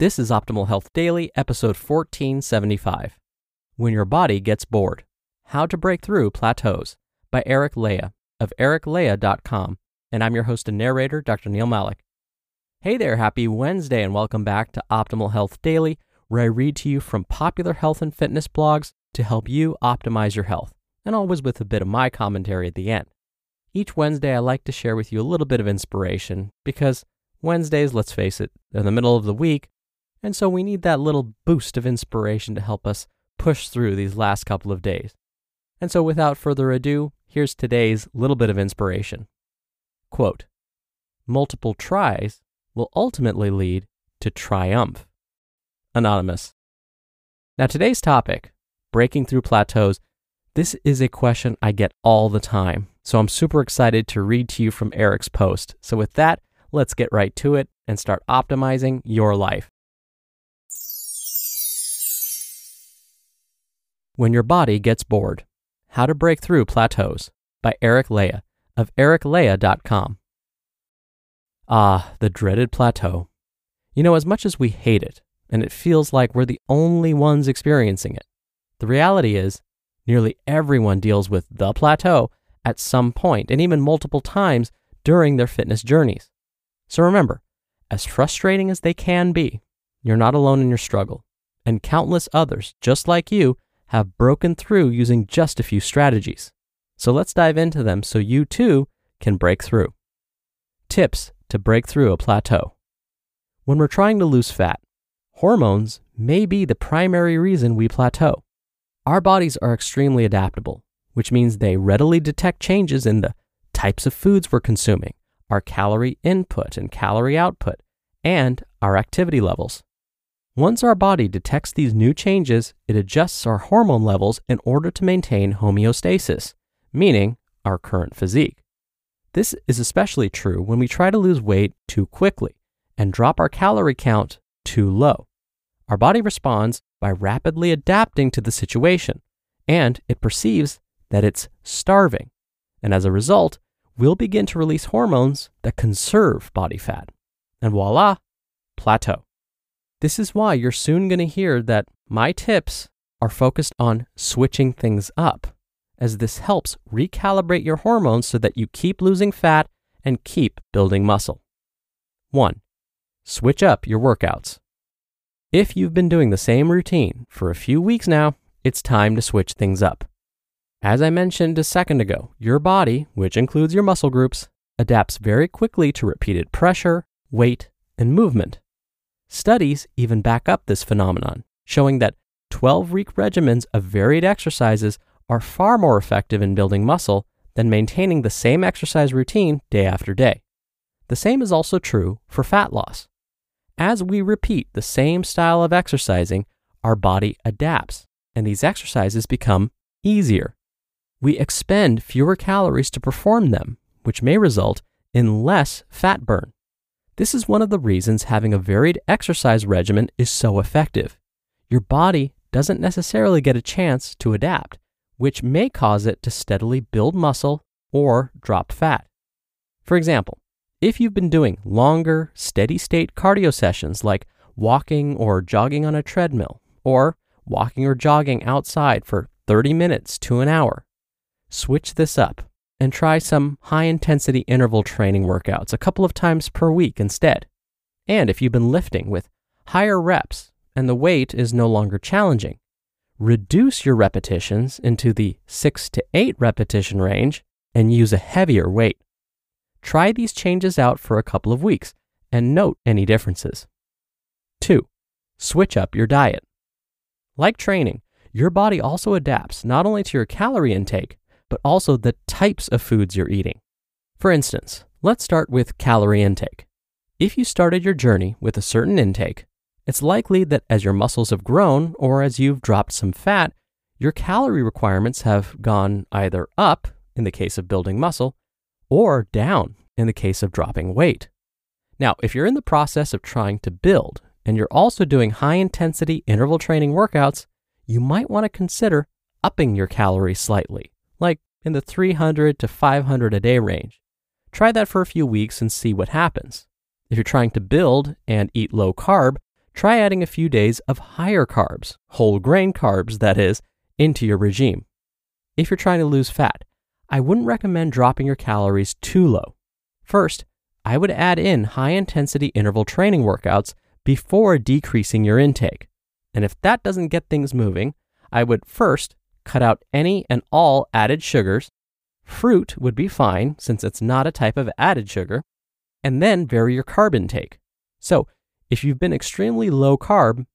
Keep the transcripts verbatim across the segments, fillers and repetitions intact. This is Optimal Health Daily, episode fourteen seventy-five, When Your Body Gets Bored, How to Break Through Plateaus, by Eric Leija of eric leija dot com, and I'm your host and narrator, Doctor Neil Malek. Hey there, happy Wednesday, and welcome back to Optimal Health Daily, where I read to you from popular health and fitness blogs to help you optimize your health, and always with a bit of my commentary at the end. Each Wednesday, I like to share with you a little bit of inspiration, because Wednesdays, let's face it, are the middle of the week, and so we need that little boost of inspiration to help us push through these last couple of days. And so without further ado, here's today's little bit of inspiration. Quote, multiple tries will ultimately lead to triumph. Anonymous. Now today's topic, breaking through plateaus, this is a question I get all the time. So I'm super excited to read to you from Eric's post. So with that, let's get right to it and start optimizing your life. When Your Body Gets Bored, How to Break Through Plateaus by Eric Leija of eric leija dot com. Ah, the dreaded plateau. You know, as much as we hate it, and it feels like we're the only ones experiencing it, the reality is nearly everyone deals with the plateau at some point, and even multiple times during their fitness journeys. So remember, as frustrating as they can be, you're not alone in your struggle, and countless others just like you have broken through using just a few strategies. So let's dive into them so you too can break through. Tips to break through a plateau. When we're trying to lose fat, hormones may be the primary reason we plateau. Our bodies are extremely adaptable, which means they readily detect changes in the types of foods we're consuming, our calorie input and calorie output, and our activity levels. Once our body detects these new changes, it adjusts our hormone levels in order to maintain homeostasis, meaning our current physique. This is especially true when we try to lose weight too quickly and drop our calorie count too low. Our body responds by rapidly adapting to the situation, and it perceives that it's starving. And as a result, we'll begin to release hormones that conserve body fat. And voila, plateau. This is why you're soon going to hear that my tips are focused on switching things up, as this helps recalibrate your hormones so that you keep losing fat and keep building muscle. One, switch up your workouts. If you've been doing the same routine for a few weeks now, it's time to switch things up. As I mentioned a second ago, your body, which includes your muscle groups, adapts very quickly to repeated pressure, weight, and movement. Studies even back up this phenomenon, showing that twelve-week regimens of varied exercises are far more effective in building muscle than maintaining the same exercise routine day after day. The same is also true for fat loss. As we repeat the same style of exercising, our body adapts, and these exercises become easier. We expend fewer calories to perform them, which may result in less fat burn. This is one of the reasons having a varied exercise regimen is so effective. Your body doesn't necessarily get a chance to adapt, which may cause it to steadily build muscle or drop fat. For example, if you've been doing longer, steady-state cardio sessions like walking or jogging on a treadmill, or walking or jogging outside for thirty minutes to an hour, switch this up and try some high-intensity interval training workouts a couple of times per week instead. And if you've been lifting with higher reps and the weight is no longer challenging, reduce your repetitions into the six to eight repetition range and use a heavier weight. Try these changes out for a couple of weeks and note any differences. Two, switch up your diet. Like training, your body also adapts not only to your calorie intake, but also the types of foods you're eating. For instance, let's start with calorie intake. If you started your journey with a certain intake, it's likely that as your muscles have grown or as you've dropped some fat, your calorie requirements have gone either up, in the case of building muscle, or down, in the case of dropping weight. Now, if you're in the process of trying to build and you're also doing high-intensity interval training workouts, you might want to consider upping your calories slightly, like in the three hundred to five hundred a day range. Try that for a few weeks and see what happens. If you're trying to build and eat low carb, try adding a few days of higher carbs, whole grain carbs that is, into your regime. If you're trying to lose fat, I wouldn't recommend dropping your calories too low. First, I would add in high-intensity interval training workouts before decreasing your intake. And if that doesn't get things moving, I would first cut out any and all added sugars. Fruit would be fine since it's not a type of added sugar. And then vary your carb intake. So if you've been extremely low carb,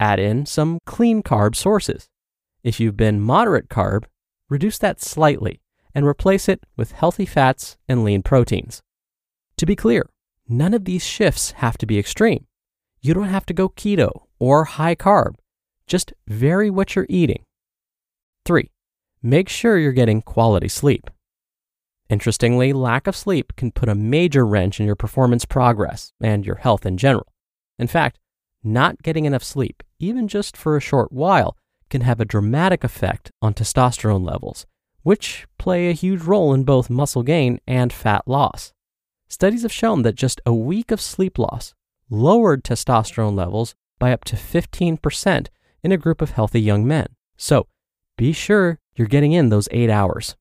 add in some clean carb sources. If you've been moderate carb, reduce that slightly and replace it with healthy fats and lean proteins. To be clear, none of these shifts have to be extreme. You don't have to go keto or high carb. Just vary what you're eating. Three, make sure you're getting quality sleep. Interestingly, lack of sleep can put a major wrench in your performance progress and your health in general. In fact, not getting enough sleep, even just for a short while, can have a dramatic effect on testosterone levels, which play a huge role in both muscle gain and fat loss. Studies have shown that just a week of sleep loss lowered testosterone levels by up to fifteen percent in a group of healthy young men. So be sure you're getting in those eight hours.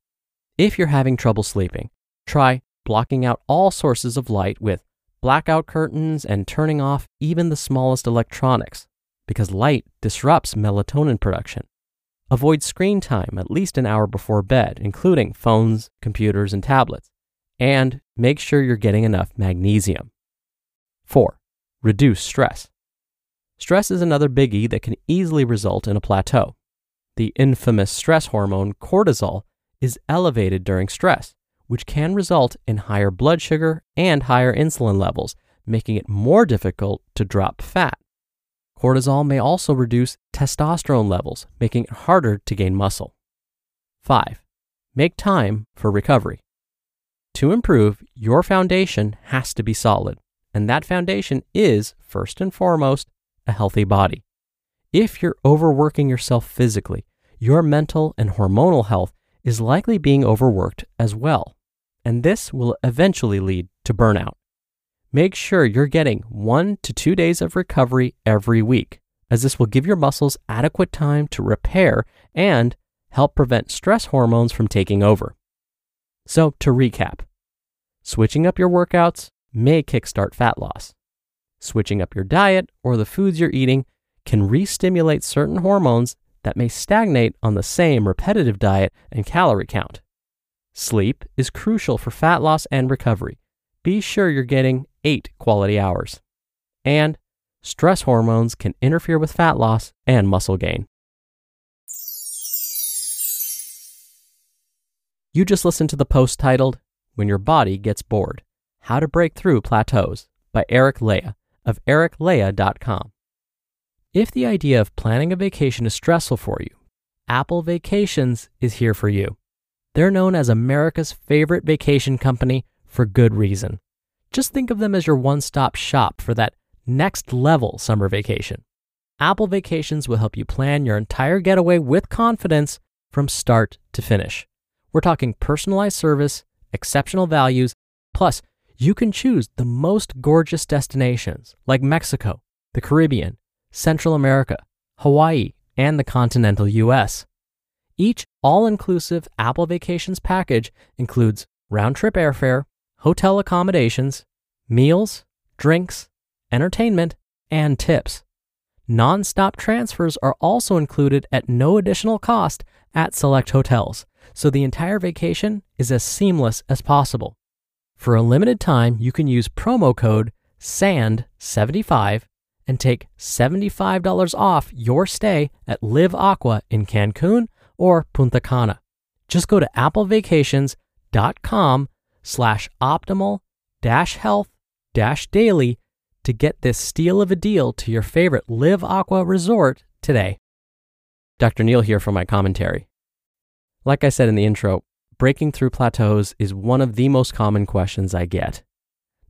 If you're having trouble sleeping, try blocking out all sources of light with blackout curtains and turning off even the smallest electronics, because light disrupts melatonin production. Avoid screen time at least an hour before bed, including phones, computers, and tablets. And make sure you're getting enough magnesium. Four, reduce stress. Stress is another biggie that can easily result in a plateau. The infamous stress hormone cortisol is elevated during stress, which can result in higher blood sugar and higher insulin levels, making it more difficult to drop fat. Cortisol may also reduce testosterone levels, making it harder to gain muscle. Five, make time for recovery. To improve, your foundation has to be solid, and that foundation is, first and foremost, a healthy body. If you're overworking yourself physically, your mental and hormonal health is likely being overworked as well, and this will eventually lead to burnout. Make sure you're getting one to two days of recovery every week, as this will give your muscles adequate time to repair and help prevent stress hormones from taking over. So to recap, switching up your workouts may kickstart fat loss. Switching up your diet or the foods you're eating can re-stimulate certain hormones that may stagnate on the same repetitive diet and calorie count. Sleep is crucial for fat loss and recovery. Be sure you're getting eight quality hours. And stress hormones can interfere with fat loss and muscle gain. You just listened to the post titled, When Your Body Gets Bored, How to Break Through Plateaus by Eric Leija of eric leija dot com. If the idea of planning a vacation is stressful for you, Apple Vacations is here for you. They're known as America's favorite vacation company for good reason. Just think of them as your one-stop shop for that next level summer vacation. Apple Vacations will help you plan your entire getaway with confidence from start to finish. We're talking personalized service, exceptional values, plus you can choose the most gorgeous destinations like Mexico, the Caribbean, Central America, Hawaii, and the continental U S. Each all-inclusive Apple Vacations package includes round-trip airfare, hotel accommodations, meals, drinks, entertainment, and tips. Non-stop transfers are also included at no additional cost at select hotels, so the entire vacation is as seamless as possible. For a limited time, you can use promo code S A N D seventy-five and take seventy-five dollars off your stay at Live Aqua in Cancun or Punta Cana. Just go to applevacations.com slash optimal dash health dash daily to get this steal of a deal to your favorite Live Aqua resort today. Doctor Neil here for my commentary. Like I said in the intro, breaking through plateaus is one of the most common questions I get.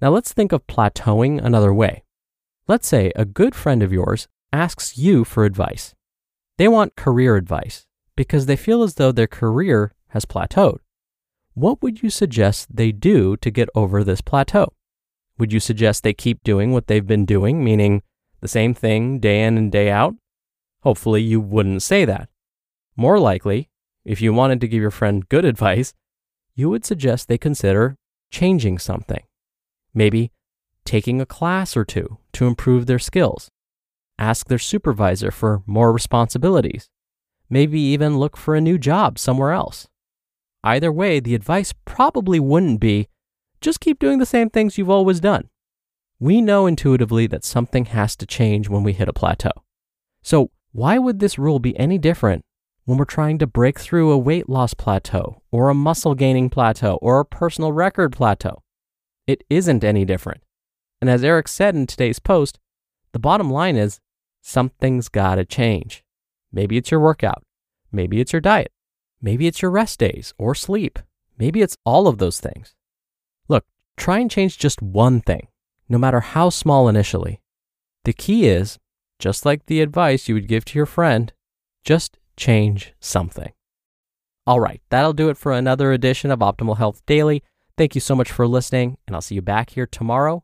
Now let's think of plateauing another way. Let's say a good friend of yours asks you for advice. They want career advice because they feel as though their career has plateaued. What would you suggest they do to get over this plateau? Would you suggest they keep doing what they've been doing, meaning the same thing day in and day out, hopefully you wouldn't say that. More likely, if you wanted to give your friend good advice, you would suggest they consider changing something. Maybe taking a class or two to improve their skills. Ask their supervisor for more responsibilities. Maybe even look for a new job somewhere else. Either way, the advice probably wouldn't be, just keep doing the same things you've always done. We know intuitively that something has to change when we hit a plateau. So why would this rule be any different when we're trying to break through a weight loss plateau or a muscle gaining plateau or a personal record plateau? It isn't any different. And as Eric said in today's post, the bottom line is something's gotta change. Maybe it's your workout. Maybe it's your diet. Maybe it's your rest days or sleep. Maybe it's all of those things. Look, try and change just one thing, no matter how small initially. The key is, just like the advice you would give to your friend, just change something. All right, that'll do it for another edition of Optimal Health Daily. Thank you so much for listening, and I'll see you back here tomorrow